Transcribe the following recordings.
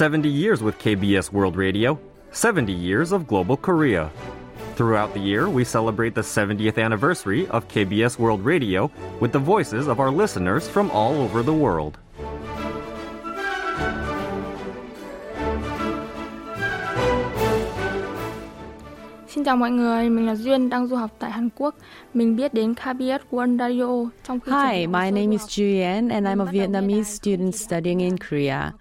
70 years with KBS World Radio, 70 years of global Korea. Throughout the year, we celebrate the 70th anniversary of KBS World Radio with the voices of our listeners from all over the world. Xin chào mọi người, mình là Duyên đang du học tại Hàn Quốc. Mình biết đến KBS World Radio trong khi Hi, my name is Juyen and I'm a Vietnamese student studying in Korea.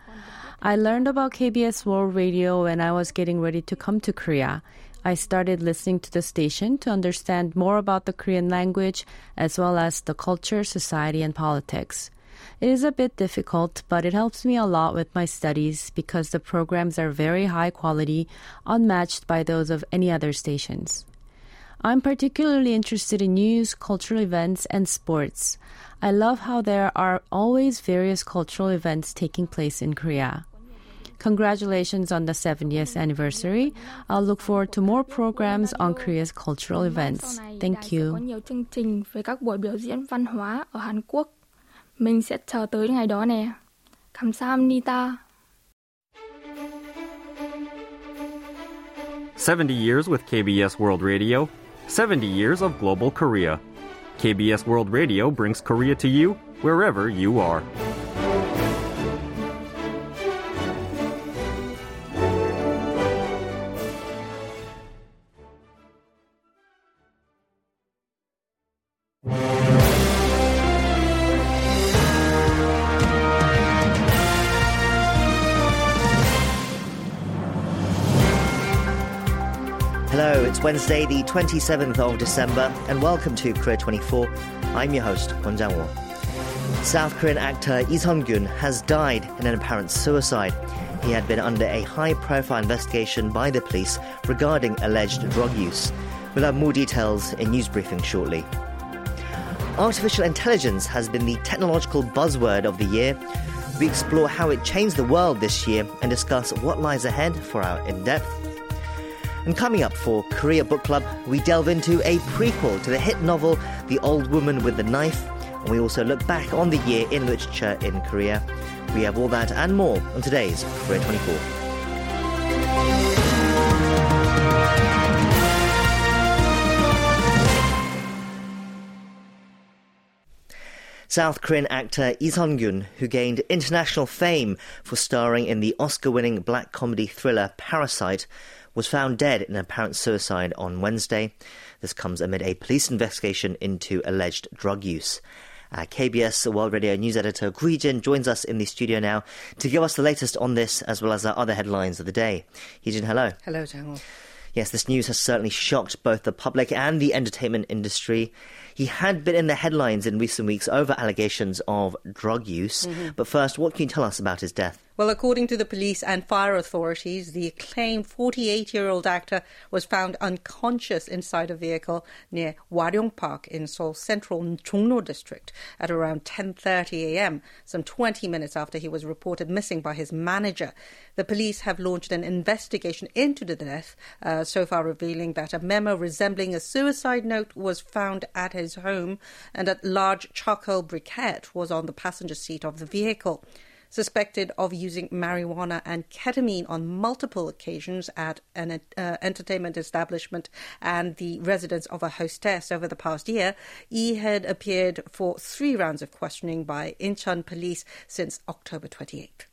I learned about KBS World Radio when I was getting ready to come to Korea. I started listening to the station to understand more about the Korean language as well as the culture, society, and politics. It is a bit difficult, but it helps me a lot with my studies because the programs are very high quality, unmatched by those of any other stations. I'm particularly interested in news, cultural events, and sports. I love how there are always various cultural events taking place in Korea. Congratulations on the 70th anniversary. I'll look forward to more programs on Korea's cultural events. Thank you. Mình sẽ chờ tới ngày đó nè. 감사합니다. 70 years with KBS World Radio, 70 years of global Korea. KBS World Radio brings Korea to you wherever you are. It's Wednesday, the 27th of December, and welcome to Korea 24. I'm your host, Won Jang-woo. South Korean actor Lee Seon-kyun has died in an apparent suicide. He had been under a high-profile investigation by the police regarding alleged drug use. We'll have more details in news briefing shortly. Artificial intelligence has been the technological buzzword of the year. We explore how it changed the world this year and discuss what lies ahead for our in-depth. And coming up for Korea Book Club, we delve into a prequel to the hit novel The Old Woman with the Knife. And we also look back on the year in literature in Korea. We have all that and more on today's Korea 24. South Korean actor Lee Seon-kyun, who gained international fame for starring in the Oscar-winning black comedy thriller Parasite, was found dead in an apparent suicide on Wednesday. This comes amid a police investigation into alleged drug use. Our KBS World Radio news editor Gu Hee-jin joins us in the studio now to give us the latest on this as well as our other headlines of the day. Hee-jin, hello. Hello, Jang-ho. Yes, this news has certainly shocked both the public and the entertainment industry. He had been in the headlines in recent weeks over allegations of drug use. But first, what can you tell us about his death? Well, according to the police and fire authorities, the acclaimed 48-year-old actor was found unconscious inside a vehicle near Waryong Park in Seoul's central Jongno district at around 10:30 a.m., some 20 minutes after he was reported missing by his manager. The police have launched an investigation into the death, so far revealing that a memo resembling a suicide note was found at his home and a large charcoal briquette was on the passenger seat of the vehicle. Suspected of using marijuana and ketamine on multiple occasions at an entertainment establishment and the residence of a hostess over the past year, Lee had appeared for 3 rounds of questioning by Incheon police since October 28th.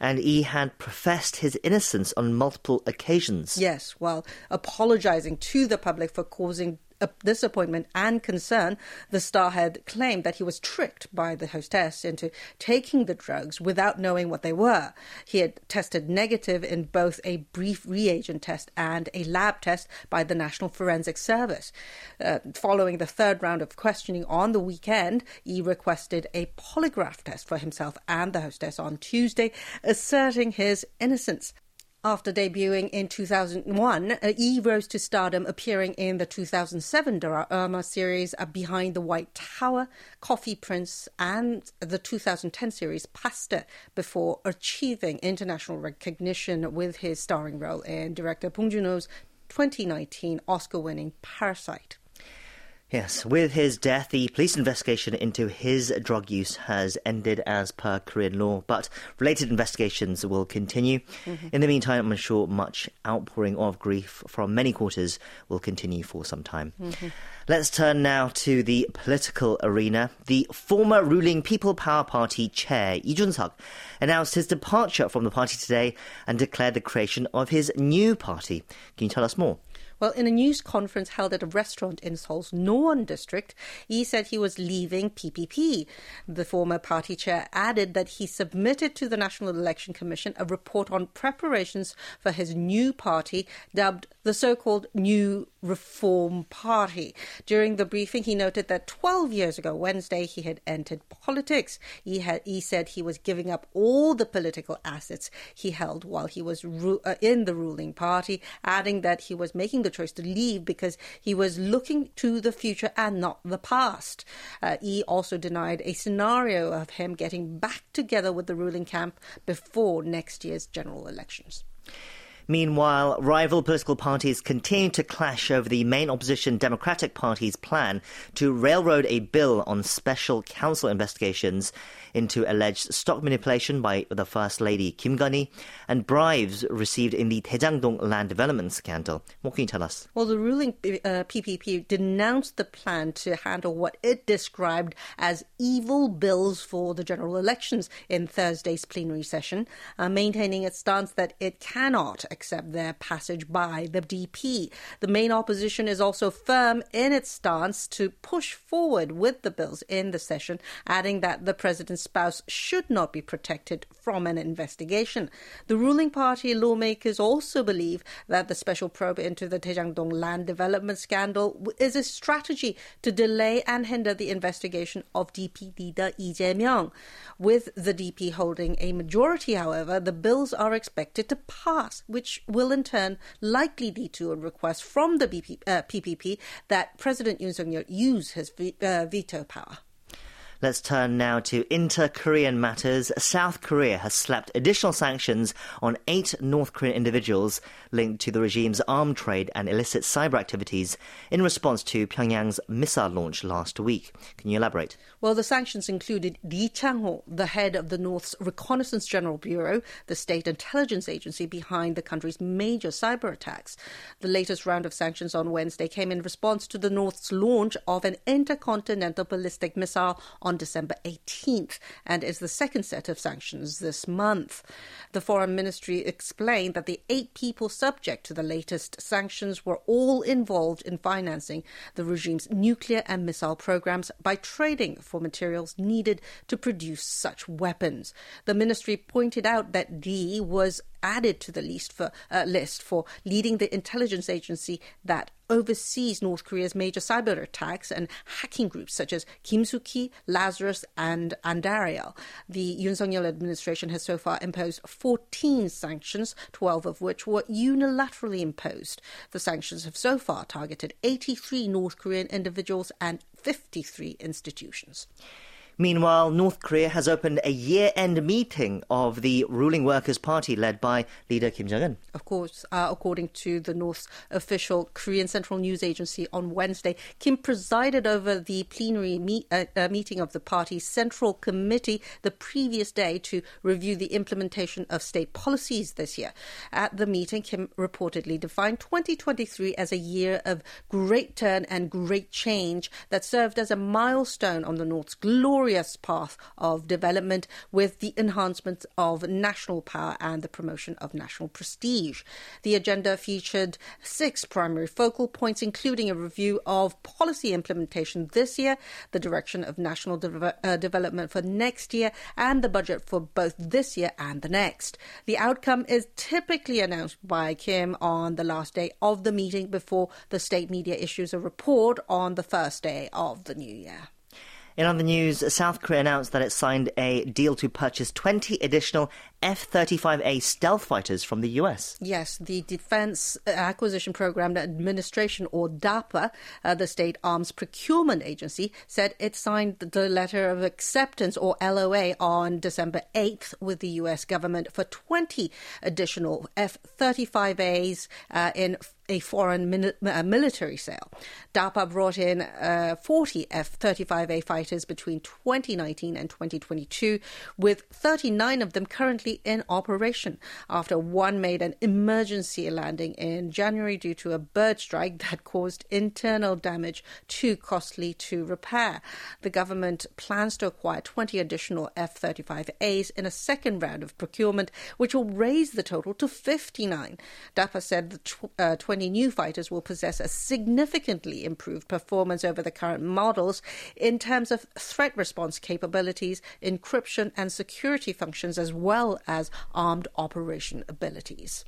And he had professed his innocence on multiple occasions. Yes, while apologising to the public for causing disappointment and concern, the star had claimed that he was tricked by the hostess into taking the drugs without knowing what they were. He had tested negative in both a brief reagent test and a lab test by the National Forensic Service. Following the 3rd round of questioning on the weekend, he requested a polygraph test for himself and the hostess on Tuesday, asserting his innocence. After debuting in 2001, Lee rose to stardom, appearing in the 2007 drama series Behind the White Tower, Coffee Prince, and the 2010 series Pasta, before achieving international recognition with his starring role in director Bong Joon-ho's 2019 Oscar-winning Parasite. Yes, with his death, the police investigation into his drug use has ended as per Korean law, but related investigations will continue. Mm-hmm. In the meantime, I'm sure much outpouring of grief from many quarters will continue for some time. Mm-hmm. Let's turn now to the political arena. The former ruling People Power Party chair, Jun Sak, announced his departure from the party today and declared the creation of his new party. Can you tell us more? Well, in a news conference held at a restaurant in Seoul's Nowon district, he said he was leaving PPP. The former party chair added that he submitted to the National Election Commission a report on preparations for his new party, dubbed the so-called New Reform Party. During the briefing, he noted that 12 years ago, Wednesday, he had entered politics. He said he was giving up all the political assets he held while he was in the ruling party, adding that he was making the choice to leave because he was looking to the future and not the past. He also denied a scenario of him getting back together with the ruling camp before next year's general elections. Meanwhile, rival political parties continue to clash over the main opposition Democratic Party's plan to railroad a bill on special counsel investigations into alleged stock manipulation by the First Lady Kim Gun-hee and bribes received in the Daejang-dong land development scandal. What can you tell us? Well, the ruling PPP denounced the plan to handle what it described as evil bills for the general elections in Thursday's plenary session, maintaining its stance that it cannot accept their passage by the DP. The main opposition is also firm in its stance to push forward with the bills in the session, adding that the president's spouse should not be protected from an investigation. The ruling party lawmakers also believe that the special probe into the Daejang-dong land development scandal is a strategy to delay and hinder the investigation of DP leader Lee Jae-myung. With the DP holding a majority, however, the bills are expected to pass, which will in turn likely lead to a request from the PPP that President Yoon Sung Yeol use his veto power. Let's turn now to inter-Korean matters. South Korea has slapped additional sanctions on 8 North Korean individuals linked to the regime's armed trade and illicit cyber activities in response to Pyongyang's missile launch last week. Can you elaborate? Well, the sanctions included Lee Chang-ho, the head of the North's Reconnaissance General Bureau, the state intelligence agency behind the country's major cyber attacks. The latest round of sanctions on Wednesday came in response to the North's launch of an intercontinental ballistic missile on December 18th and is the second set of sanctions this month. The Foreign Ministry explained that the 8 people subject to the latest sanctions were all involved in financing the regime's nuclear and missile programs by trading for materials needed to produce such weapons. The ministry pointed out that Lee was added to the list for leading the intelligence agency that oversees North Korea's major cyber attacks and hacking groups such as Kimsuky, Lazarus and Andariel. The Yoon Sung Yeol administration has so far imposed 14 sanctions, 12 of which were unilaterally imposed. The sanctions have so far targeted 83 North Korean individuals and 53 institutions. Meanwhile, North Korea has opened a year-end meeting of the ruling Workers' Party led by leader Kim Jong-un. Of course, according to the North's official Korean Central News Agency on Wednesday, Kim presided over the plenary meeting of the party's Central Committee the previous day to review the implementation of state policies this year. At the meeting, Kim reportedly defined 2023 as a year of great turn and great change that served as a milestone on the North's glory path of development with the enhancement of national power and the promotion of national prestige. The agenda featured 6 primary focal points, including a review of policy implementation this year, the direction of national development for next year, and the budget for both this year and the next. The outcome is typically announced by Kim on the last day of the meeting before the state media issues a report on the first day of the new year. In other news, South Korea announced that it signed a deal to purchase 20 additional F-35A stealth fighters from the US. Yes, the Defense Acquisition Program Administration, or DAPA, the state arms procurement agency, said it signed the letter of acceptance, or LOA, on December 8th with the US government for 20 additional F-35As in a foreign military sale. DAPA brought in 40 F-35A fighters between 2019 and 2022, with 39 of them currently in operation, after one made an emergency landing in January due to a bird strike that caused internal damage too costly to repair. The government plans to acquire 20 additional F-35As in a second round of procurement, which will raise the total to 59. DAPA said the 20 new fighters will possess a significantly improved performance over the current models in terms of threat response capabilities, encryption and security functions, as well as armed operation abilities.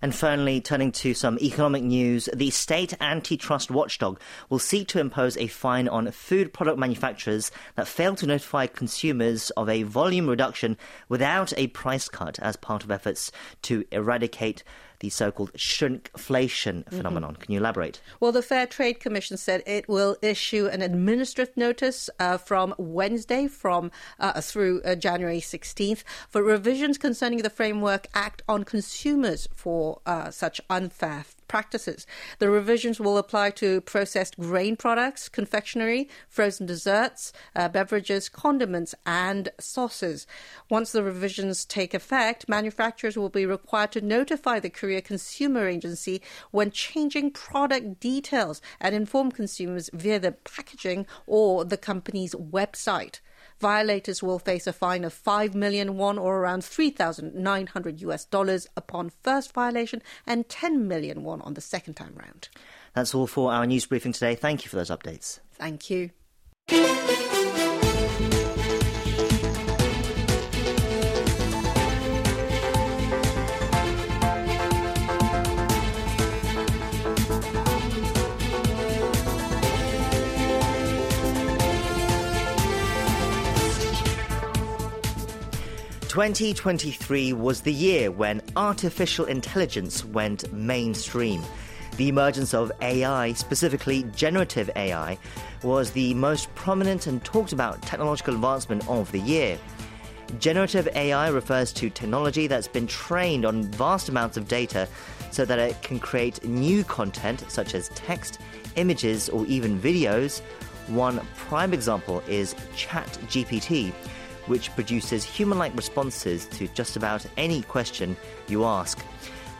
And finally, turning to some economic news, the state antitrust watchdog will seek to impose a fine on food product manufacturers that fail to notify consumers of a volume reduction without a price cut as part of efforts to eradicate the so-called shrinkflation phenomenon. Can you elaborate? Well, the Fair Trade Commission said it will issue an administrative notice from Wednesday through January 16th for revisions concerning the Framework Act on consumers for such unfair practices. The revisions will apply to processed grain products, confectionery, frozen desserts, beverages, condiments, and sauces. Once the revisions take effect, manufacturers will be required to notify the Korea Consumer Agency when changing product details and inform consumers via the packaging or the company's website. Violators will face a fine of 5 million won, or around $3,900 upon first violation, and 10 million won on the second time round. That's all for our news briefing today. Thank you for those updates. Thank you. In 2023 was the year when artificial intelligence went mainstream. The emergence of AI, specifically generative AI, was the most prominent and talked about technological advancement of the year. Generative AI refers to technology that's been trained on vast amounts of data so that it can create new content such as text, images, or even videos. One prime example is ChatGPT, which produces human-like responses to just about any question you ask.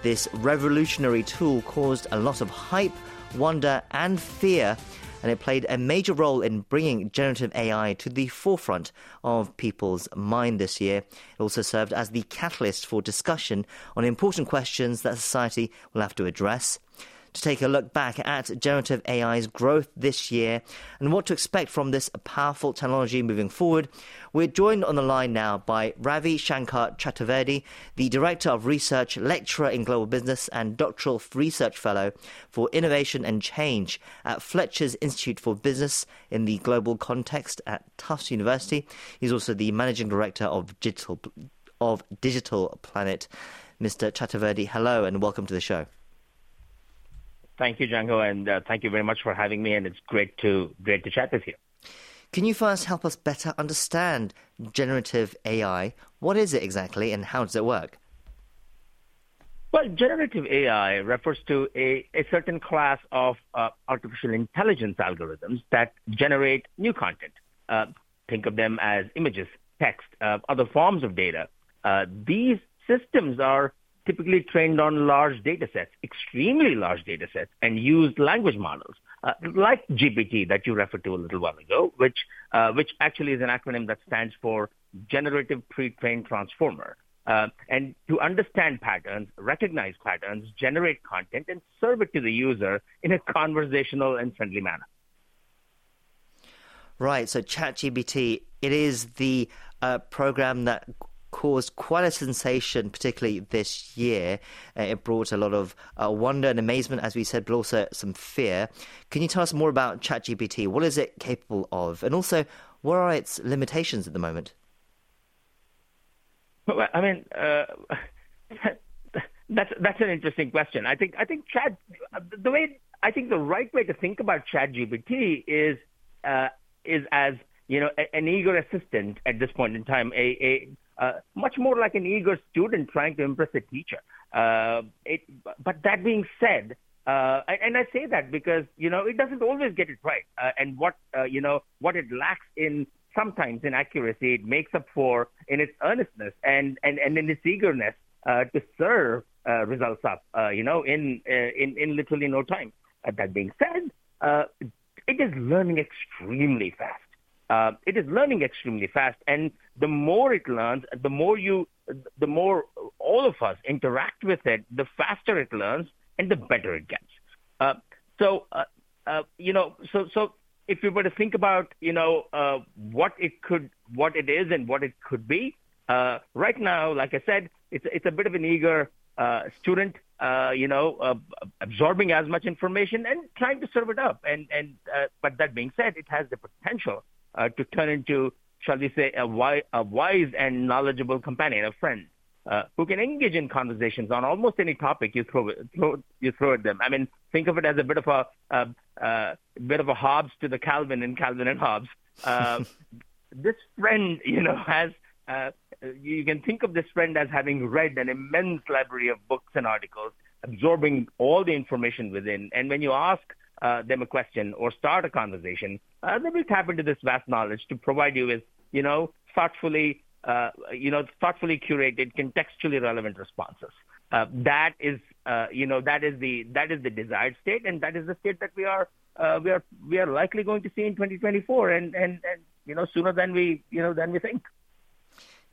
This revolutionary tool caused a lot of hype, wonder, and fear, and it played a major role in bringing generative AI to the forefront of people's mind this year. It also served as the catalyst for discussion on important questions that society will have to address. To take a look back at generative AI's growth this year and what to expect from this powerful technology moving forward, we're joined on the line now by Ravi Shankar Chaturvedi, the Director of Research, Lecturer in Global Business and Doctoral Research Fellow for Innovation and Change at Fletcher's Institute for Business in the Global Context at Tufts University. He's also the Managing Director of Digital Planet. Mr. Chaturvedi, hello and welcome to the show. Thank you, Jongno, and thank you very much for having me, and it's great to chat with you. Can you first help us better understand generative AI? What is it exactly, and how does it work? Well, generative AI refers to a certain class of artificial intelligence algorithms that generate new content. Think of them as images, text, other forms of data. These systems are typically trained on large data sets, extremely large data sets, and used language models like GPT that you referred to a little while ago, which actually is an acronym that stands for Generative Pre-trained Transformer. And to understand patterns, recognize patterns, generate content, and serve it to the user in a conversational and friendly manner. Right, so ChatGPT, it is the program that caused quite a sensation, particularly this year. It brought a lot of wonder and amazement, as we said, but also some fear. Can you tell us more about ChatGPT? What is it capable of? And also, what are its limitations at the moment? Well, I mean, that's an interesting question. I think the right way to think about ChatGPT is as, you know, an eager assistant at this point in time, much more like an eager student trying to impress a teacher. But that being said, and I say that because, you know, it doesn't always get it right, and what it lacks in sometimes in accuracy, it makes up for in its earnestness and in its eagerness to serve results up, in literally no time. That being said, it is learning extremely fast. And the more it learns, the more all of us interact with it, the faster it learns and the better it gets. So if you were to think about, what it is and what it could be, right now, like I said, it's a bit of an eager student, absorbing as much information and trying to serve it up. But that being said, it has the potential to turn into, shall we say, a wise and knowledgeable companion, a friend who can engage in conversations on almost any topic you throw at them. I mean, think of it as a bit of a Hobbes to the Calvin in Calvin and Hobbes. This friend, has. You can think of this friend as having read an immense library of books and articles, absorbing all the information within. And when you ask them a question or start a conversation, they will tap into this vast knowledge to provide you with, thoughtfully curated, contextually relevant responses. That is the desired state, and that is the state that we are likely going to see in 2024, and sooner than we think.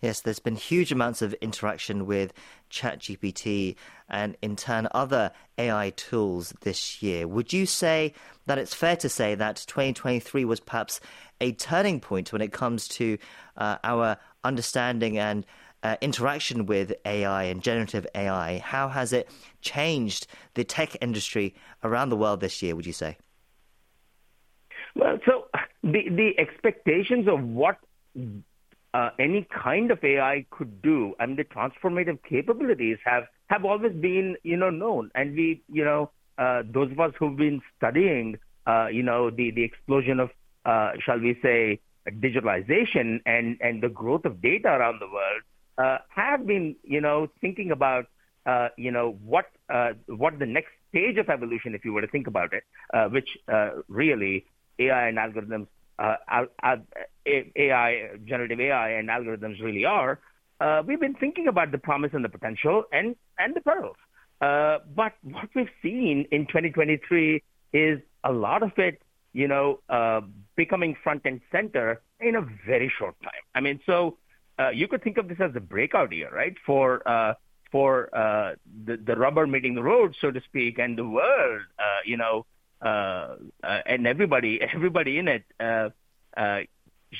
Yes, there's been huge amounts of interaction with ChatGPT and, in turn, other AI tools this year. Would you say that it's fair to say that 2023 was perhaps a turning point when it comes to our understanding and interaction with AI and generative AI? How has it changed the tech industry around the world this year, would you say? Well, so the expectations of what any kind of AI could do, and the transformative capabilities have always been, known. And we, those of us who've been studying, the explosion of, shall we say, digitalization and the growth of data around the world, have been, thinking about, what the next stage of evolution, if you were to think about it, which really AI and algorithms. Generative AI and algorithms really are, we've been thinking about the promise and the potential and the perils. But what we've seen in 2023 is a lot of it, becoming front and center in a very short time. I mean, so you could think of this as a breakout year, right? For the rubber meeting the road, so to speak, and the world, and everybody in it,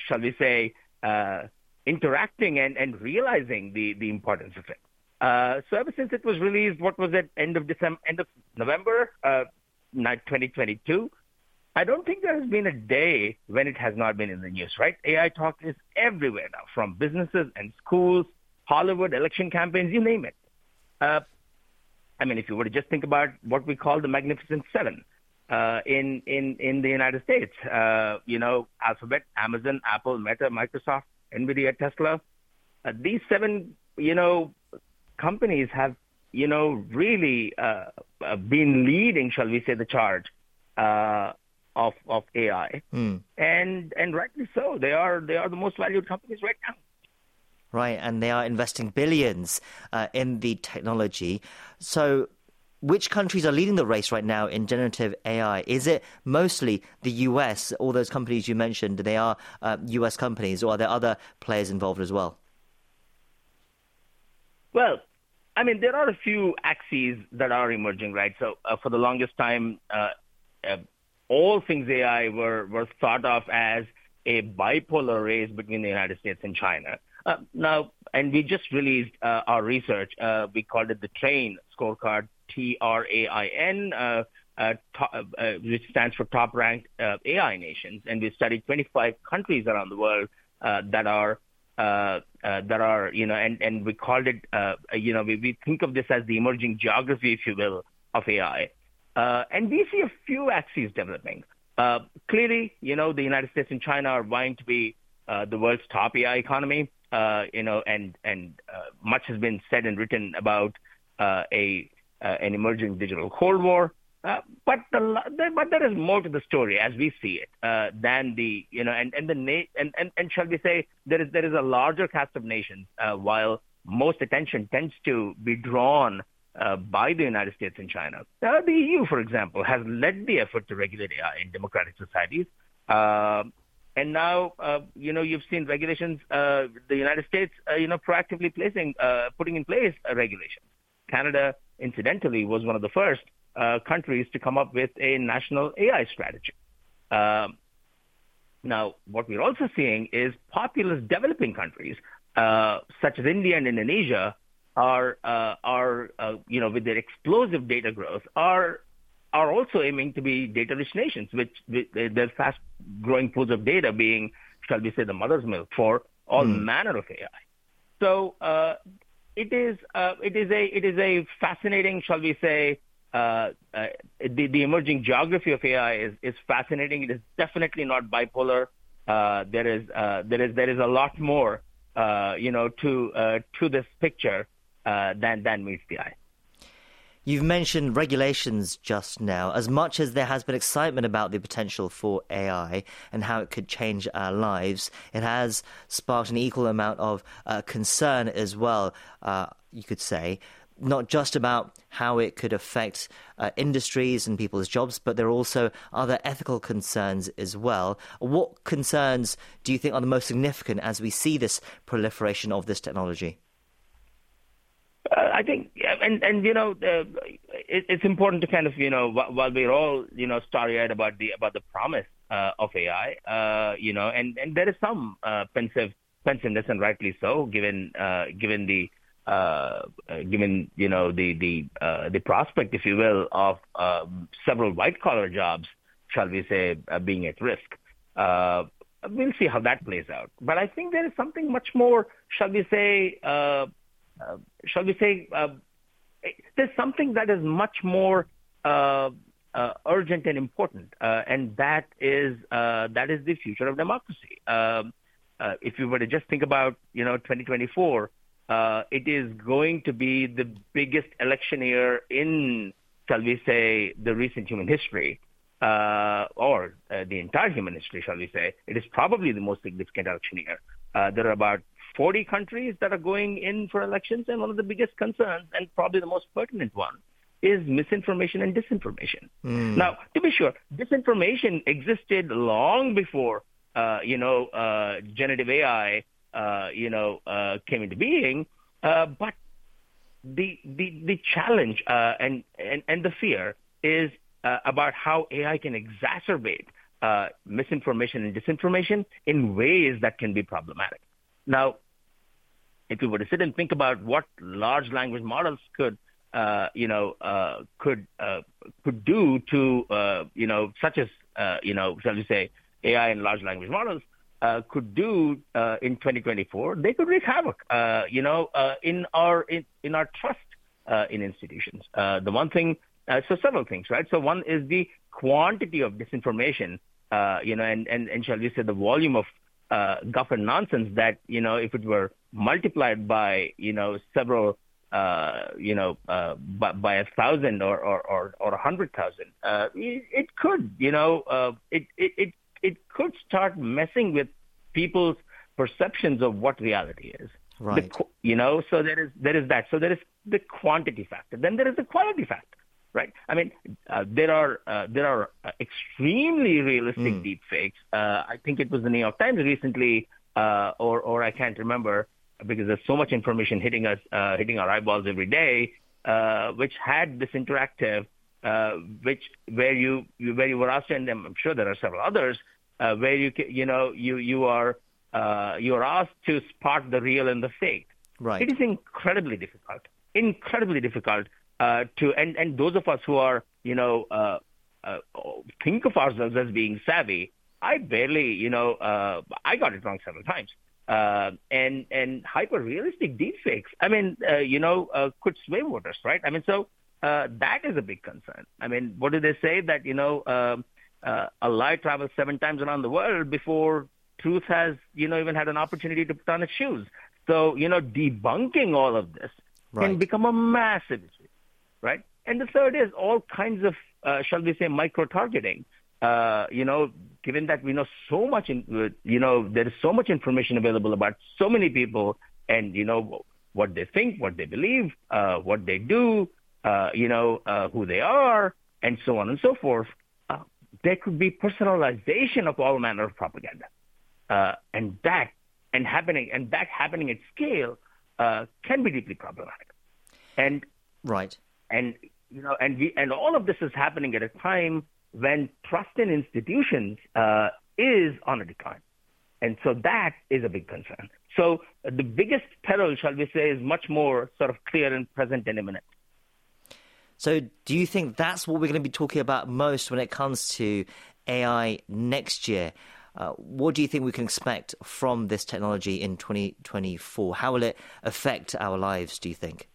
shall we say, interacting and realizing the importance of it. So ever since it was released, what was it, end of November, 2022, I don't think there has been a day when it has not been in the news, right? AI talk is everywhere now, from businesses and schools, Hollywood, election campaigns, you name it. I mean, if you were to just think about what we call the Magnificent Seven, in the United States, Alphabet, Amazon, Apple, Meta, Microsoft, Nvidia, Tesla, these seven, companies have, really been leading, shall we say, the charge of AI, and rightly so. They are the most valued companies right now. Right, and they are investing billions in the technology. So, which countries are leading the race right now in generative AI? Is it mostly the US, all those companies you mentioned, they are US companies, or are there other players involved as well? Well, I mean, there are a few axes that are emerging, right? So for the longest time, all things AI were thought of as a bipolar race between the United States and China. Now, and we just released our research. We called it the TRAIN scorecard, TRAIN, which stands for Top Ranked AI Nations, and we studied 25 countries around the world that are there are, and we called it, we think of this as the emerging geography, if you will, of AI. And we see a few axes developing. Clearly, the United States and China are vying to be the world's top AI economy, and much has been said and written about an emerging digital Cold War. But there is more to the story as we see it than the and shall we say there is a larger cast of nations while most attention tends to be drawn by the United States and China. The EU, for example, has led the effort to regulate AI in democratic societies, and now you've seen regulations. The United States, proactively putting in place regulations. Canada, incidentally, was one of the first countries to come up with a national AI strategy. Now, what we're also seeing is populous developing countries such as India and Indonesia are with their explosive data growth are also aiming to be data-rich nations, which their fast-growing pools of data being, shall we say, the mother's milk for all manner of AI. So it is a fascinating, shall we say. The emerging geography of AI is fascinating. It is definitely not bipolar. There is a lot more, to this picture than meets the eye. You've mentioned regulations just now. As much as there has been excitement about the potential for AI and how it could change our lives, it has sparked an equal amount of concern as well. You could say. Not just about how it could affect industries and people's jobs, but there are also other ethical concerns as well. What concerns do you think are the most significant as we see this proliferation of this technology? I think, it's important to kind of, while we're all, starry-eyed about the promise of AI, and there is some pensiveness, and rightly so, given the prospect, if you will, of several white-collar jobs, shall we say, being at risk. We'll see how that plays out. But I think there is something much more, there's something that is much more urgent and important, and that is the future of democracy. If you were to just think about, 2024. It is going to be the biggest election year in, shall we say, the recent human history, or the entire human history, shall we say. It is probably the most significant election year. There are about 40 countries that are going in for elections, and one of the biggest concerns, and probably the most pertinent one, is misinformation and disinformation. Now, to be sure, disinformation existed long before, generative AI came into being, but the challenge and the fear is about how AI can exacerbate misinformation and disinformation in ways that can be problematic. Now, if you were to sit and think about what large language models could do to such as shall we say AI and large language models. Could do in 2024, they could wreak havoc, in our trust in institutions. The one thing, so several things, right? So one is the quantity of disinformation, and shall we say the volume of guff and nonsense that if it were multiplied by several by 1,000 or 100,000, it could it could start messing with people's perceptions of what reality is. Right. So there is that. So there is the quantity factor. Then there is the quality factor, right? I mean, there are extremely realistic deep fakes. I think it was the New York Times recently, or I can't remember because there's so much information hitting our eyeballs every day, which had this interactive. Where you were asked, and I'm sure there are several others, where you are asked to spot the real and the fake. Right. It is incredibly difficult to and those of us who are think of ourselves as being savvy. I barely I got it wrong several times. and hyper-realistic deepfakes, could sway voters, right? So that is a big concern. What do they say? That, a lie travels 7 times around the world before truth has, even had an opportunity to put on its shoes. So, debunking all of this can become a massive issue, right? And the third is all kinds of, shall we say, micro-targeting. Given that we know so much, there is so much information available about so many people and, what they think, what they believe, what they do, who they are, and so on and so forth, there could be personalization of all manner of propaganda. And that happening at scale can be deeply problematic. And all of this is happening at a time when trust in institutions is on a decline. And so that is a big concern. So the biggest peril, shall we say, is much more sort of clear and present and imminent. So do you think that's what we're going to be talking about most when it comes to AI next year? What do you think we can expect from this technology in 2024? How will it affect our lives, do you think?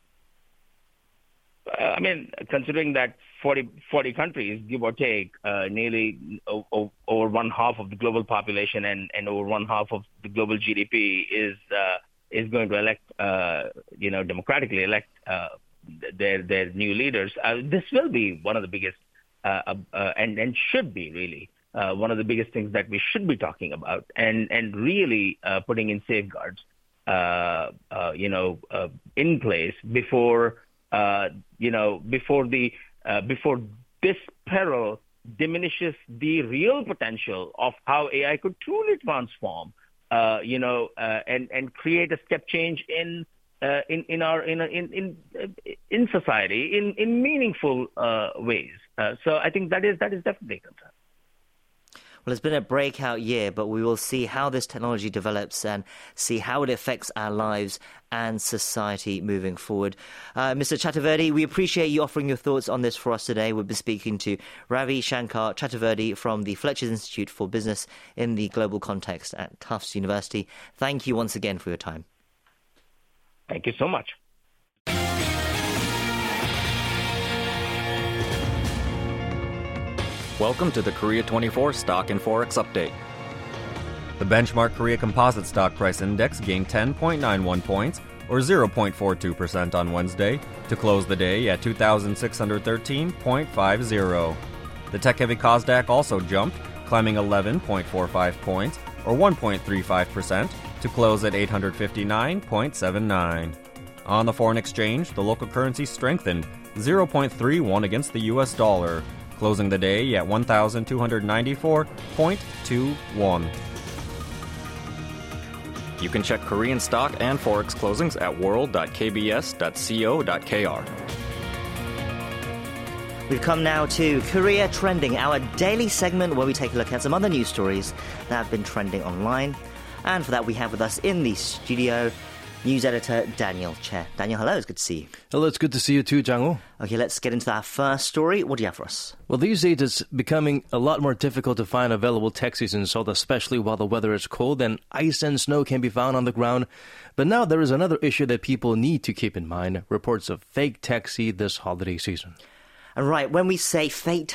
Considering that 40 countries, give or take, nearly over one half of the global population and over one half of the global GDP is going to elect, democratically elect their new leaders. This will be one of the biggest, and should be really one of the biggest things that we should be talking about, and really putting in safeguards, in place before. Before this peril diminishes the real potential of how AI could truly transform, and create a step change in society in meaningful ways. So I think that is definitely a concern. Well, it's been a breakout year, but we will see how this technology develops and see how it affects our lives and society moving forward. Mr. Chaturvedi, we appreciate you offering your thoughts on this for us today. We'll be speaking to Ravi Shankar Chaturvedi from the Fletcher's Institute for Business in the Global Context at Tufts University. Thank you once again for your time. Thank you so much. Welcome to the Korea 24 Stock and Forex Update. The benchmark Korea Composite Stock Price Index gained 10.91 points, or 0.42% on Wednesday, to close the day at 2,613.50. The tech-heavy KOSDAQ also jumped, climbing 11.45 points, or 1.35%, to close at 859.79. On the foreign exchange, the local currency strengthened, 0.31 against the US dollar, closing the day at 1,294.21. You can check Korean stock and forex closings at world.kbs.co.kr. We've come now to Korea Trending, our daily segment where we take a look at some other news stories that have been trending online. And for that, we have with us in the studio news editor Daniel Che. Daniel, hello, it's good to see you. Hello, it's good to see you too, Jang-ho. Okay, let's get into our first story. What do you have for us? Well, these days it's becoming a lot more difficult to find available taxis in Seoul, especially while the weather is cold and ice and snow can be found on the ground. But now there is another issue that people need to keep in mind, reports of fake taxi this holiday season. And right, when we say fake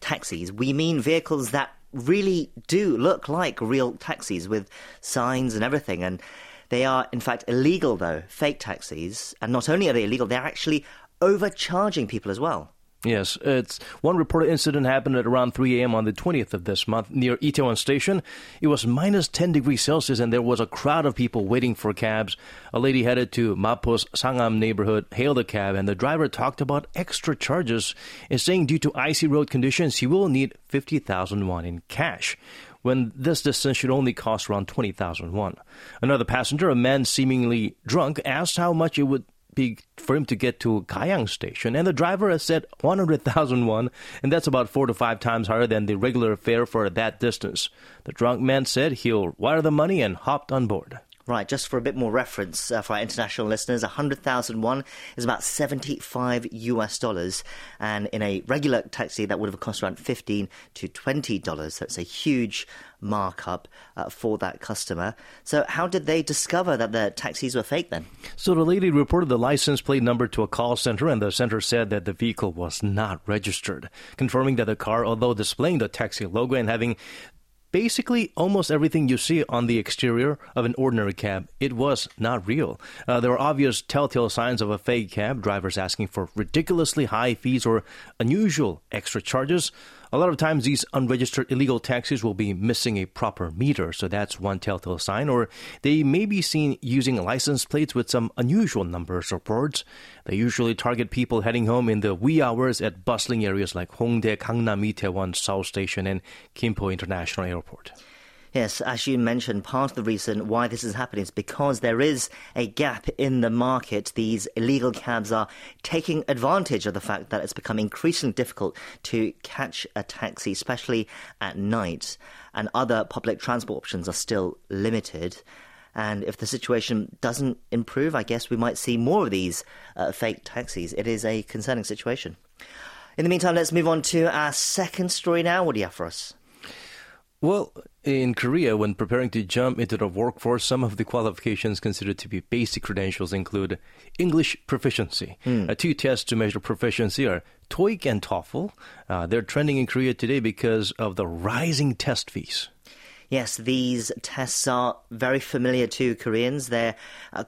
taxis, we mean vehicles that really do look like real taxis with signs and everything, and they are, in fact, illegal, though, fake taxis. And not only are they illegal, they're actually overcharging people as well. Yes, it's one reported incident happened at around 3 a.m. on the 20th of this month near Itaewon station. It was minus 10 degrees Celsius and there was a crowd of people waiting for cabs. A lady headed to Mapo's Sangam neighborhood hailed a cab and the driver talked about extra charges and saying due to icy road conditions, he will need 50,000 won in cash, when this distance should only cost around 20,000 won. Another passenger, a man seemingly drunk, asked how much it would be for him to get to Gayang Station, and the driver has said 100,000 won, and that's about 4 to 5 times higher than the regular fare for that distance. The drunk man said he'll wire the money and hopped on board. Right, just for a bit more reference for our international listeners, 100,000 won is about $75. And in a regular taxi, that would have cost around $15 to $20. So it's a huge markup for that customer. So how did they discover that the taxis were fake then? So the lady reported the license plate number to a call center, and the center said that the vehicle was not registered, confirming that the car, although displaying the taxi logo and having basically almost everything you see on the exterior of an ordinary cab, it was not real. There were obvious telltale signs of a fake cab, drivers asking for ridiculously high fees or unusual extra charges. A lot of times these unregistered illegal taxis will be missing a proper meter, so that's one telltale sign, or they may be seen using license plates with some unusual numbers or boards. They usually target people heading home in the wee hours at bustling areas like Hongdae, Gangnam, Itaewon, Seoul Station, and Gimpo International Airport. Yes, as you mentioned, part of the reason why this is happening is because there is a gap in the market. These illegal cabs are taking advantage of the fact that it's become increasingly difficult to catch a taxi, especially at night, and other public transport options are still limited. And if the situation doesn't improve, I guess we might see more of these fake taxis. It is a concerning situation. In the meantime, let's move on to our second story now. What do you have for us? Well, in Korea, when preparing to jump into the workforce, some of the qualifications considered to be basic credentials include English proficiency. Two tests to measure proficiency are TOEIC and TOEFL. They're trending in Korea today because of the rising test fees. Yes, these tests are very familiar to Koreans. They're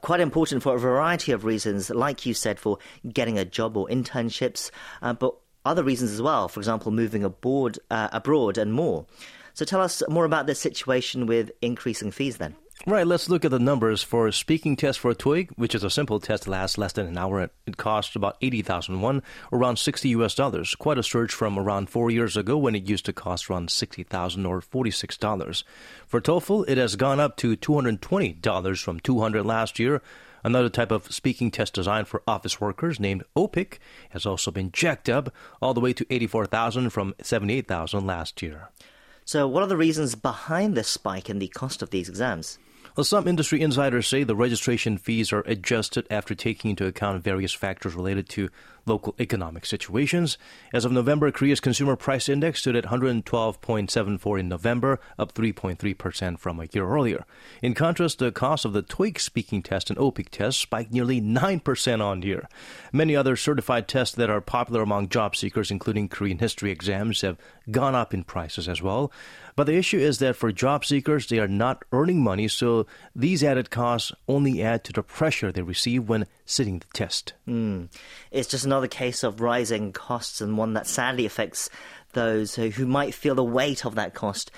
quite important for a variety of reasons, like you said, for getting a job or internships, but other reasons as well, for example, moving abroad and more. So tell us more about the situation with increasing fees then. Right, let's look at the numbers for speaking test for TOEIC, which is a simple test that lasts less than an hour. It costs about 80,000 won, around $60. Quite a surge from around 4 years ago when it used to cost around 60,000 or $46. For TOEFL, it has gone up to $220 from $200 last year. Another type of speaking test designed for office workers named OPIC has also been jacked up all the way to 84,000 from 78,000 last year. So what are the reasons behind this spike in the cost of these exams? Well, some industry insiders say the registration fees are adjusted after taking into account various factors related to local economic situations. As of November, Korea's consumer price index stood at 112.74 in November, up 3.3% from a year earlier. In contrast, the cost of the TOEIC speaking test and OPIC test spiked nearly 9% on year. Many other certified tests that are popular among job seekers, including Korean history exams, have gone up in prices as well. But the issue is that for job seekers, they are not earning money, so these added costs only add to the pressure they receive when sitting the test. It's just another case of rising costs, and one that sadly affects those who might feel the weight of that cost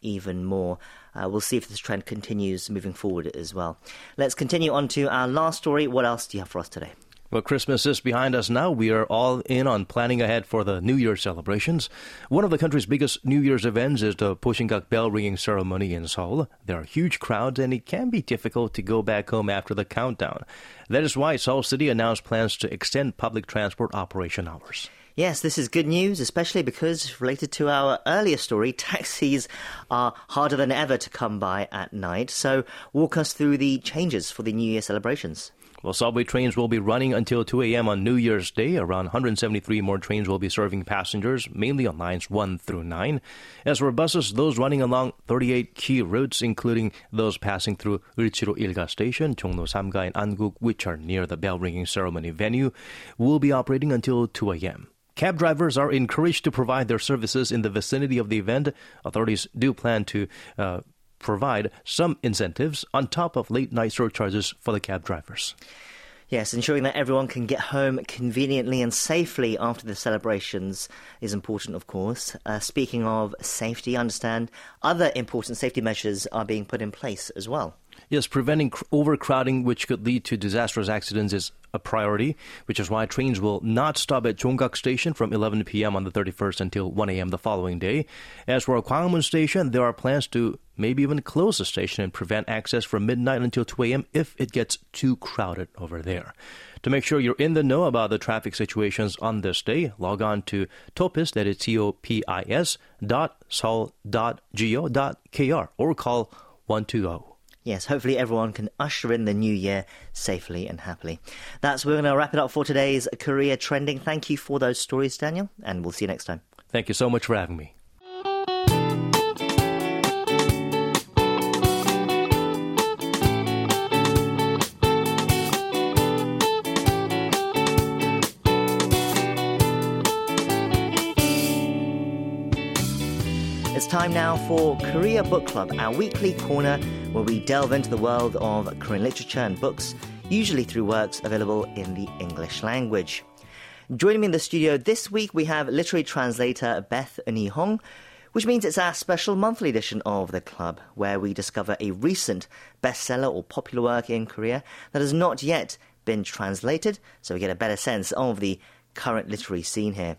even more. We'll see if this trend continues moving forward as well. Let's continue on to our last story. What else do you have for us today? Well, Christmas is behind us now. We are all in on planning ahead for the New Year celebrations. One of the country's biggest New Year's events is the Poshingak bell-ringing ceremony in Seoul. There are huge crowds, and it can be difficult to go back home after the countdown. That is why Seoul City announced plans to extend public transport operation hours. Yes, this is good news, especially because, related to our earlier story, taxis are harder than ever to come by at night. So walk us through the changes for the New Year celebrations. Well, subway trains will be running until 2 a.m. on New Year's Day. Around 173 more trains will be serving passengers, mainly on lines 1 through 9. As for buses, those running along 38 key routes, including those passing through Ulchiro Ilga Station, Jongno Samga, and Anguk, which are near the bell-ringing ceremony venue, will be operating until 2 a.m. Cab drivers are encouraged to provide their services in the vicinity of the event. Authorities do plan to provide some incentives on top of late-night surcharges for the cab drivers. Yes, ensuring that everyone can get home conveniently and safely after the celebrations is important, of course. Speaking of safety, I understand other important safety measures are being put in place as well. Yes, preventing overcrowding, which could lead to disastrous accidents, is a priority, which is why trains will not stop at Jonggak Station from 11 p.m. on the 31st until 1 a.m. the following day. As for Gwanghwamun Station, there are plans to maybe even close the station and prevent access from midnight until 2 a.m. if it gets too crowded over there. To make sure you're in the know about the traffic situations on this day, log on to Topis, that is topis.seoul.go.kr, or call 120. yes, hopefully everyone can usher in the new year safely and happily. That's where we're going to wrap it up for today's Korea Trending. Thank you for those stories, Daniel, and we'll see you next time. Thank you so much for having me. It's time now for Korea Book Club, our weekly corner where we delve into the world of Korean literature and books, usually through works available in the English language. Joining me in the studio this week, we have literary translator Beth Eun-hong, which means it's our special monthly edition of the club, where we discover a recent bestseller or popular work in Korea that has not yet been translated, so we get a better sense of the current literary scene here.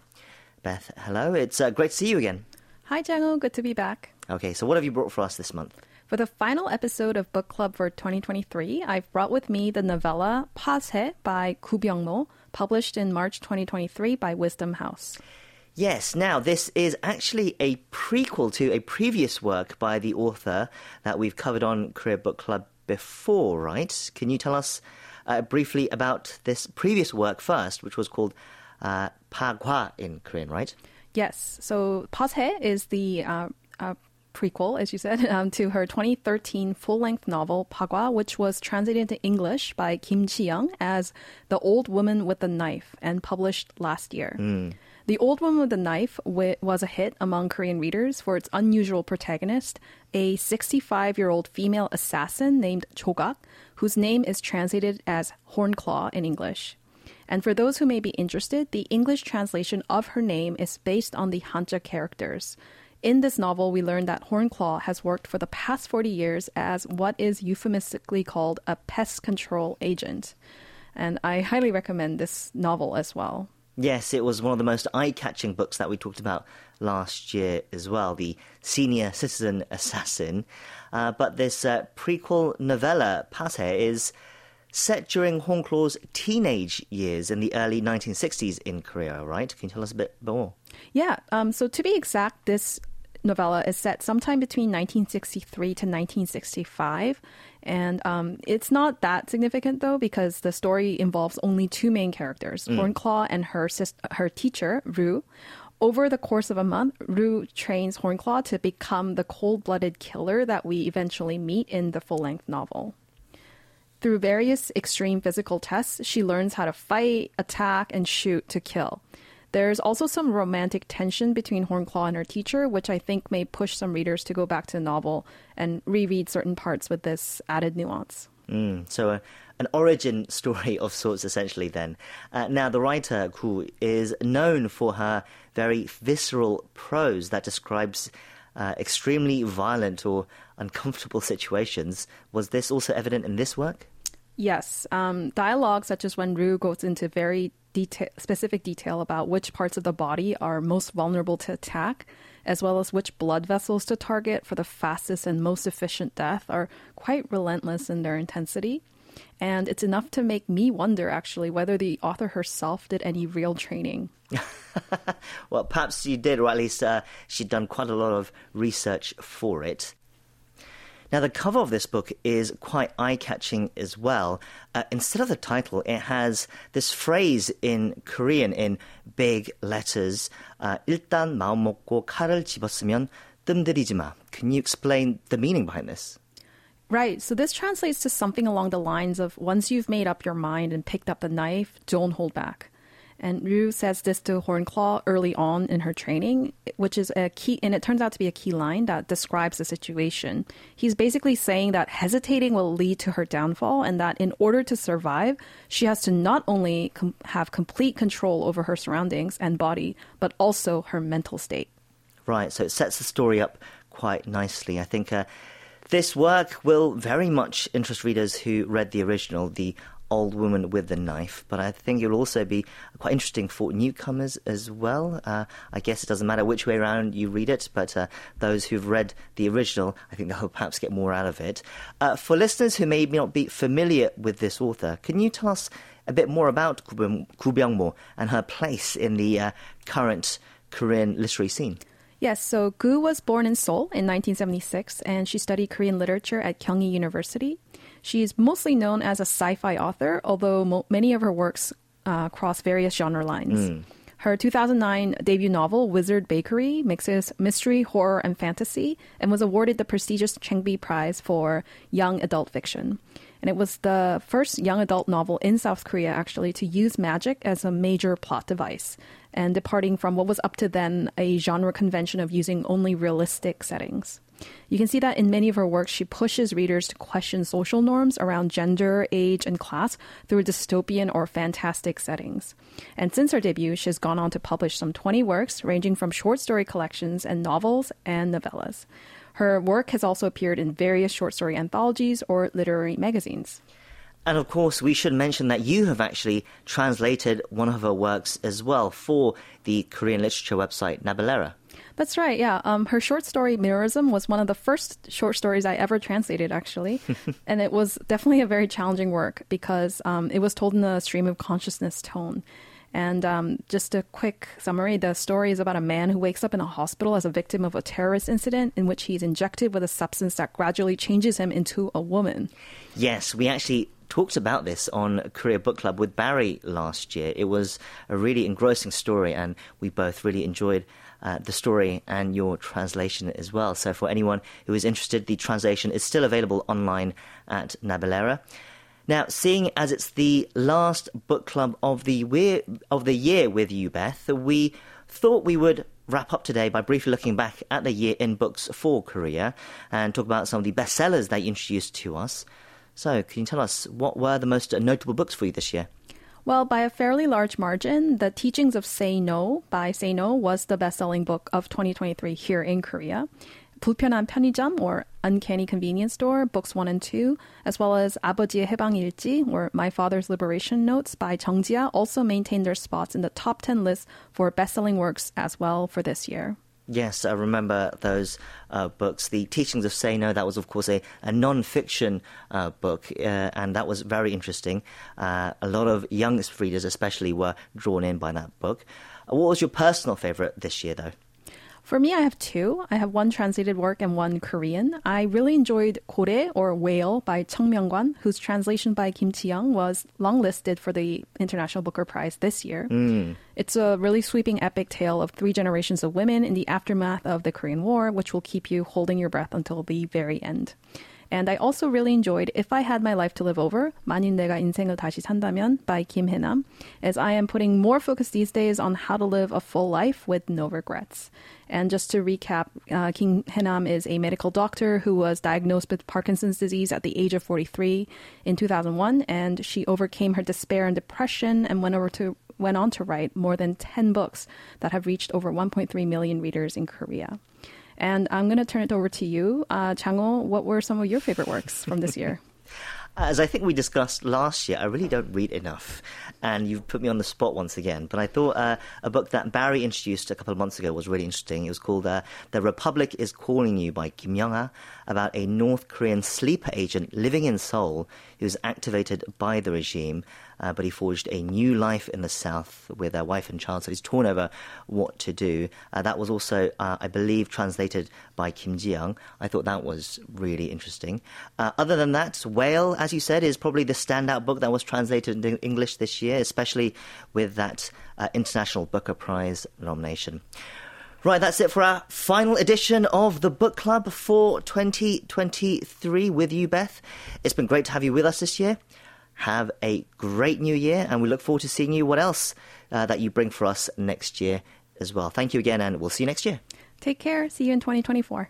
Beth, hello. It's great to see you again. Hi, Jang-ho. Good to be back. Okay, so what have you brought for us this month? For the final episode of Book Club for 2023, I've brought with me the novella Pa Sae by Gu Byung-mo, published in March 2023 by Wisdom House. Yes, now this is actually a prequel to a previous work by the author that we've covered on Korea Book Club before, right? Can you tell us briefly about this previous work first, which was called Pagwa in Korean, right? Yes. So Pa Sae is the prequel, as you said, to her 2013 full-length novel Pagwa, which was translated into English by Kim Ji-young as The Old Woman with the Knife and published last year. The Old Woman with the Knife was a hit among Korean readers for its unusual protagonist, a 65-year-old female assassin named Jogak, whose name is translated as Hornclaw in English. And for those who may be interested, the English translation of her name is based on the Hanja characters. In this novel, we learn that Hornclaw has worked for the past 40 years as what is euphemistically called a pest control agent. And I highly recommend this novel as well. Yes, it was one of the most eye-catching books that we talked about last year as well, the senior citizen assassin. But this prequel novella, Pa Sae, is set during Hornclaw's teenage years in the early 1960s in Korea, right? Can you tell us a bit more? Yeah, so to be exact, this novella is set sometime between 1963 to 1965. And it's not that significant, though, because the story involves only two main characters, Hornclaw and her teacher, Rue. Over the course of a month, Rue trains Hornclaw to become the cold-blooded killer that we eventually meet in the full-length novel. Through various extreme physical tests, she learns how to fight, attack, and shoot to kill. There's also some romantic tension between Hornclaw and her teacher, which I think may push some readers to go back to the novel and reread certain parts with this added nuance. So an origin story of sorts, essentially, then. Now, the writer, Gu, is known for her very visceral prose that describes extremely violent or uncomfortable situations. Was this also evident in this work? Yes. Dialogue, such as when Rue goes into very specific detail about which parts of the body are most vulnerable to attack, as well as which blood vessels to target for the fastest and most efficient death, are quite relentless in their intensity. And it's enough to make me wonder, actually, whether the author herself did any real training. Well, perhaps she did, or at least she'd done quite a lot of research for it. Now, the cover of this book is quite eye-catching as well. Instead of the title, it has this phrase in Korean in big letters, 일단 마음 먹고 칼을 집었으면 뜸 들이지 마. Can you explain the meaning behind this? Right, so this translates to something along the lines of, once you've made up your mind and picked up the knife, don't hold back. And Rue says this to Hornclaw early on in her training, which is a key, and it turns out to be a key line that describes the situation. He's basically saying that hesitating will lead to her downfall, and that in order to survive, she has to not only have complete control over her surroundings and body, but also her mental state. Right, so it sets the story up quite nicely. I think this work will very much interest readers who read the original, The Old Woman with the Knife, but I think it'll also be quite interesting for newcomers as well. I guess it doesn't matter which way around you read it, but those who've read the original, I think they'll perhaps get more out of it. For listeners who may not be familiar with this author, can you tell us a bit more about Gu Byung-mo and her place in the current Korean literary scene? Yes, so Gu was born in Seoul in 1976, and she studied Korean literature at Gyeonggi University. She is mostly known as a sci-fi author, although many of her works cross various genre lines. Mm. Her 2009 debut novel, Wizard Bakery, mixes mystery, horror, and fantasy, and was awarded the prestigious Chengbi Prize for Young Adult Fiction. And it was the first young adult novel in South Korea, actually, to use magic as a major plot device, and departing from what was up to then a genre convention of using only realistic settings. You can see that in many of her works, she pushes readers to question social norms around gender, age, and class through dystopian or fantastic settings. And since her debut, she has gone on to publish some 20 works, ranging from short story collections and novels and novellas. Her work has also appeared in various short story anthologies or literary magazines. And of course, we should mention that you have actually translated one of her works as well for the Korean literature website, Nabilera. That's right, yeah. Her short story, Mirrorism, was one of the first short stories I ever translated, actually. And it was definitely a very challenging work because it was told in a stream of consciousness tone. And just a quick summary, the story is about a man who wakes up in a hospital as a victim of a terrorist incident in which he's injected with a substance that gradually changes him into a woman. Yes, we actually talked about this on Korea Book Club with Barry last year. It was a really engrossing story, and we both really enjoyed the story and your translation as well. So for anyone who is interested, the translation is still available online at Nabilera. Now, seeing as it's the last book club of the year with you, Beth, we thought we would wrap up today by briefly looking back at the year in books for Korea and talk about some of the bestsellers that you introduced to us. So, can you tell us what were the most notable books for you this year? Well, by a fairly large margin, The Teachings of Say No by Say No was the best-selling book of 2023 here in Korea. 불편한 편의점, or Uncanny Convenience Store, books 1 and 2, as well as 아버지의 해방일지, or My Father's Liberation Notes by Jung Ji-ah, also maintained their spots in the top 10 list for best-selling works as well for this year. Yes, I remember those books. The Teachings of Say No, that was, of course, a non-fiction book, and that was very interesting. A lot of young readers especially were drawn in by that book. What was your personal favourite this year, though? For me, I have two. I have one translated work and one Korean. I really enjoyed 고래, or Whale, by Cheong Myung-kwan, whose translation by Kim Ji-young was longlisted for the International Booker Prize this year. Mm. It's a really sweeping epic tale of three generations of women in the aftermath of the Korean War, which will keep you holding your breath until the very end. And I also really enjoyed If I Had My Life to Live Over, 만일 내가 인생을 다시 산다면, by Kim Hae-nam, as I am putting more focus these days on how to live a full life with no regrets. And just to recap, Kim Hae-nam is a medical doctor who was diagnosed with Parkinson's disease at the age of 43 in 2001, and she overcame her despair and depression and went on to write more than 10 books that have reached over 1.3 million readers in Korea. And I'm going to turn it over to you. Chang-ho, what were some of your favorite works from this year? As I think we discussed last year, I really don't read enough. And you've put me on the spot once again. But I thought a book that Barry introduced a couple of months ago was really interesting. It was called The Republic is Calling You by Kim Young-ah, about a North Korean sleeper agent living in Seoul who was activated by the regime. But he forged a new life in the South with a wife and child. So he's torn over what to do. That was also, I believe, translated by Kim Ji-young. I thought that was really interesting. Other than that, Whale, as you said, is probably the standout book that was translated into English this year, especially with that International Booker Prize nomination. Right, that's it for our final edition of the Book Club for 2023 with you, Beth. It's been great to have you with us this year. Have a great new year, and we look forward to seeing you. What else that you bring for us next year as well. Thank you again, and we'll see you next year. Take care. See you in 2024.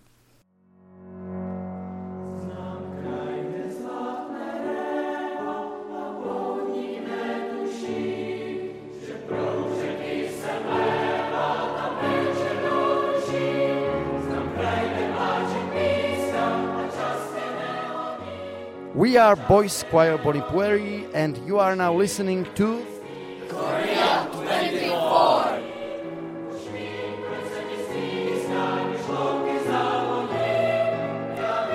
We are Boys Choir Bonipuri, and you are now listening to Korea 24.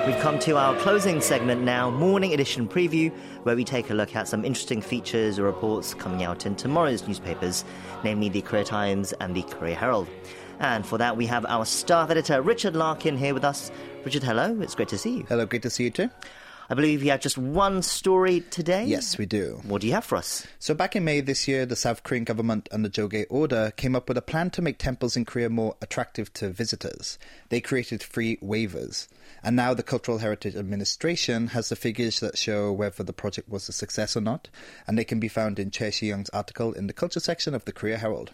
We've come to our closing segment now, Morning Edition Preview, where we take a look at some interesting features or reports coming out in tomorrow's newspapers, namely the Korea Times and the Korea Herald. And for that, we have our staff editor, Richard Larkin, here with us. Richard, hello. It's great to see you. Hello, great to see you too. I believe you have just one story today. Yes, we do. What do you have for us? So back in May this year, the South Korean government under Jogae order came up with a plan to make temples in Korea more attractive to visitors. They created free waivers. And now the Cultural Heritage Administration has the figures that show whether the project was a success or not. And they can be found in Choi Si-young's article in the culture section of the Korea Herald.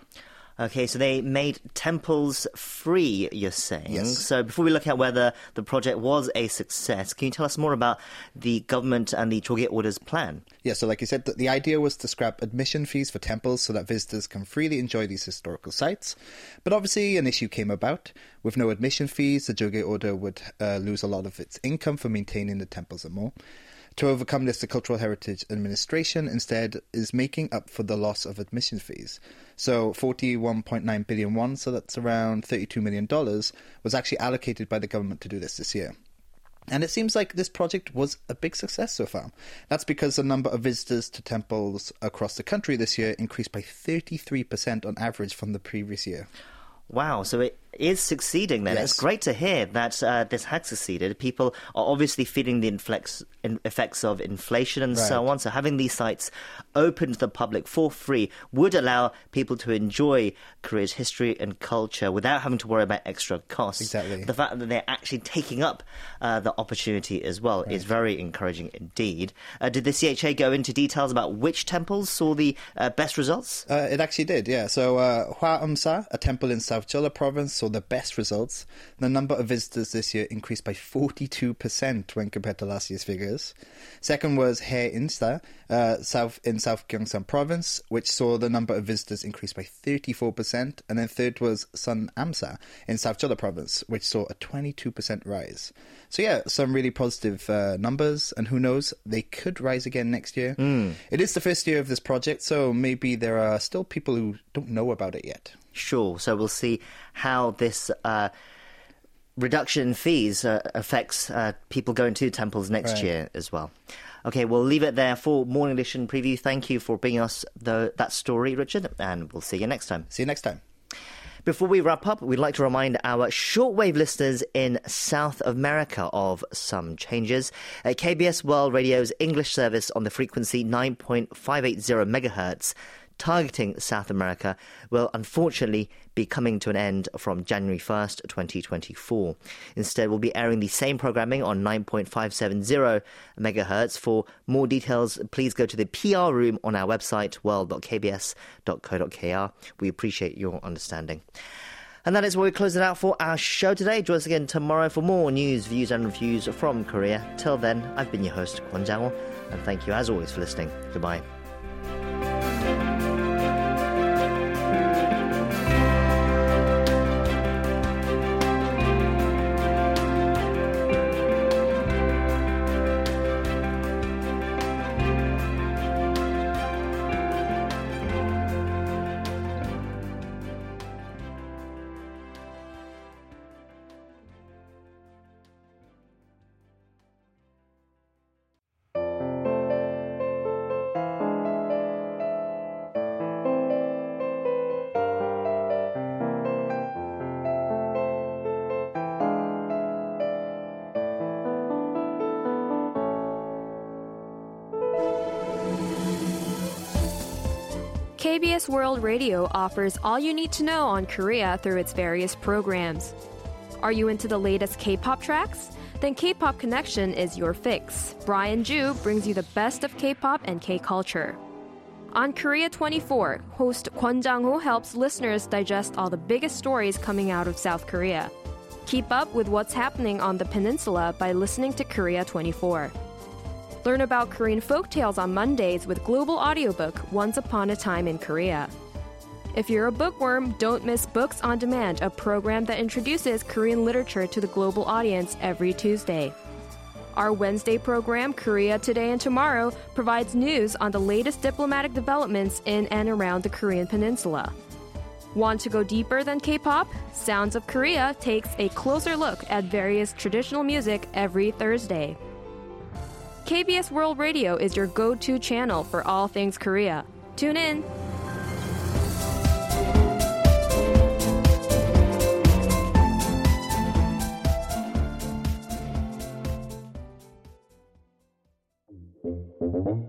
Okay, so they made temples free, you're saying. Yes. So before we look at whether the project was a success, can you tell us more about the government and the Jogae order's plan? Yeah, so like you said, the idea was to scrap admission fees for temples so that visitors can freely enjoy these historical sites. But obviously an issue came about. With no admission fees, the Jogae order would lose a lot of its income for maintaining the temples and more. To overcome this, the Cultural Heritage Administration instead is making up for the loss of admission fees. So 41.9 billion won, so that's around $32 million, was actually allocated by the government to do this year. And it seems like this project was a big success so far. That's because the number of visitors to temples across the country this year increased by 33% on average from the previous year. Wow, so it is succeeding then. Yes. It's great to hear that this has succeeded. People are obviously feeling the effects of inflation and so on. So having these sites open to the public for free would allow people to enjoy Korea's history and culture without having to worry about extra costs. Exactly. The fact that they're actually taking up the opportunity as well is very encouraging indeed. Did the CHA go into details about which temples saw the best results? It actually did, yeah. So Hwaeumsa, a temple in South Jeolla province, saw the best results. The number of visitors this year increased by 42% when compared to last year's figures. Second was Haeinsa in South Gyeongsang province, which saw the number of visitors increase by 34%. And then third was Sunamsa in South Jeolla province, which saw a 22% rise. So yeah, some really positive numbers, and who knows, they could rise again next year. It is the first year of this project, so maybe there are still people who don't know about it yet. Sure. So we'll see how this reduction in fees affects people going to temples next year as well. Okay, we'll leave it there for Morning Edition Preview. Thank you for bringing us that story, Richard, and we'll see you next time. See you next time. Before we wrap up, we'd like to remind our shortwave listeners in South America of some changes. KBS World Radio's English service on the frequency 9.580 megahertz targeting South America will unfortunately be coming to an end from January 1st, 2024. Instead, we'll be airing the same programming on 9.570 megahertz. For more details, please go to the PR room on our website, world.kbs.co.kr. We appreciate your understanding. And that is where we close it out for our show today. Join us again tomorrow for more news, views and reviews from Korea. Till then, I've been your host, Kwon Jang-ho, and thank you as always for listening. Goodbye. KBS World Radio offers all you need to know on Korea through its various programs. Are you into the latest K-pop tracks? Then K-Pop Connection is your fix. Brian Ju brings you the best of K-pop and K-culture. On Korea 24, host Kwon Jang-ho helps listeners digest all the biggest stories coming out of South Korea. Keep up with what's happening on the peninsula by listening to Korea 24. Learn about Korean folktales on Mondays with global audiobook Once Upon a Time in Korea. If you're a bookworm, don't miss Books on Demand, a program that introduces Korean literature to the global audience every Tuesday. Our Wednesday program, Korea Today and Tomorrow, provides news on the latest diplomatic developments in and around the Korean peninsula. Want to go deeper than K-pop? Sounds of Korea takes a closer look at various traditional music every Thursday. KBS World Radio is your go-to channel for all things Korea. Tune in! KBS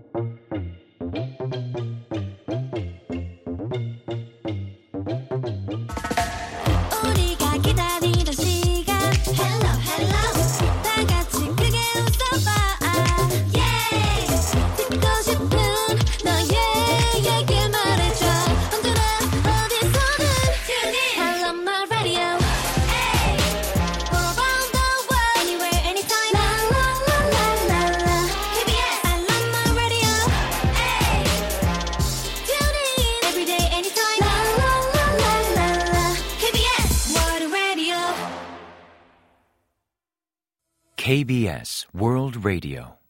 World Radio